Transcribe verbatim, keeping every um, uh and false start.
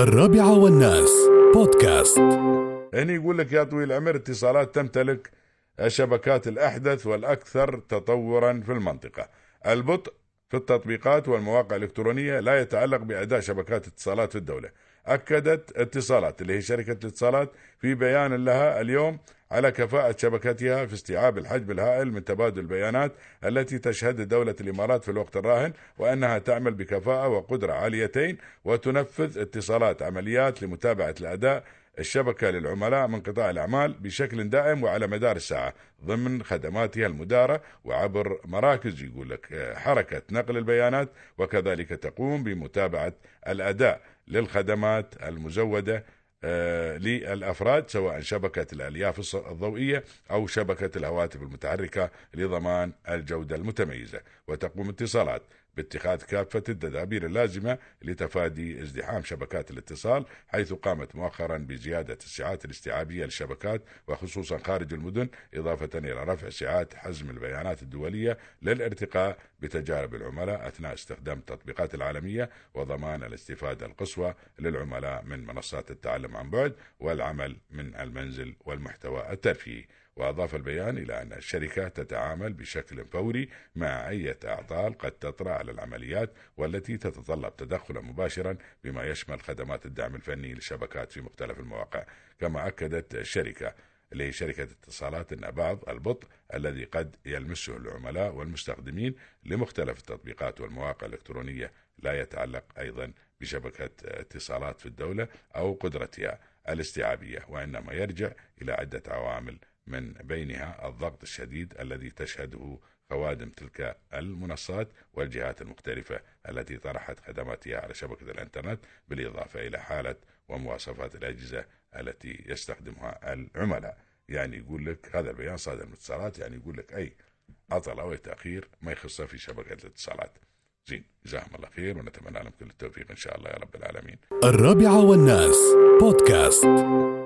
الرابعة والناس بودكاست. هني يقول لك يا طويل العمر، اتصالات تمتلك الشبكات الأحدث والأكثر تطورا في المنطقة. البطء في التطبيقات والمواقع الإلكترونية لا يتعلق بأداء شبكات اتصالات في الدولة. أكدت اتصالات اللي هي شركة الاتصالات في بيان لها اليوم على كفاءة شبكتها في استيعاب الحجم الهائل من تبادل البيانات التي تشهد دولة الإمارات في الوقت الراهن، وأنها تعمل بكفاءة وقدرة عاليتين. وتنفذ اتصالات عمليات لمتابعة الأداء الشبكة للعملاء من قطاع الأعمال بشكل دائم وعلى مدار الساعة ضمن خدماتها المدارة وعبر مراكز يقول لك حركة نقل البيانات، وكذلك تقوم بمتابعة الأداء للخدمات المزودة للأفراد سواء شبكة الألياف الضوئية أو شبكة الهواتف المتحركة لضمان الجودة المتميزة. وتقوم اتصالات باتخاذ كافة التدابير اللازمة لتفادي ازدحام شبكات الاتصال، حيث قامت مؤخرا بزيادة الساعات الاستيعابية للشبكات وخصوصا خارج المدن، إضافة إلى رفع ساعات حزم البيانات الدولية للارتقاء بتجارب العملاء أثناء استخدام التطبيقات العالمية، وضمان الاستفادة القصوى للعملاء من منصات التعلم عن بعد والعمل من المنزل والمحتوى الترفيهي. وأضاف البيان إلى أن الشركة تتعامل بشكل فوري مع أي أعطال قد تطرأ على العمليات والتي تتطلب تدخلا مباشرا، بما يشمل خدمات الدعم الفني للشبكات في مختلف المواقع. كما أكدت الشركة لشركة اتصالات أن بعض البطء الذي قد يلمسه العملاء والمستخدمين لمختلف التطبيقات والمواقع الإلكترونية لا يتعلق أيضا بشبكة اتصالات في الدولة أو قدرتها الاستيعابية، وإنما يرجع إلى عدة عوامل من بينها الضغط الشديد الذي تشهده خوادم تلك المنصات والجهات المختلفة التي طرحت خدماتها على شبكة الإنترنت، بالإضافة إلى حالة ومواصفات الأجهزة التي يستخدمها العملاء. يعني يقول لك هذا البيان صادر من اتصالات، يعني يقول لك أي عطل أو تأخير ما يخصه في شبكة الاتصالات. زين، جزاهم الله خير، ونتمنى لهم كل التوفيق إن شاء الله يا رب العالمين. الرابعة والناس بودكاست.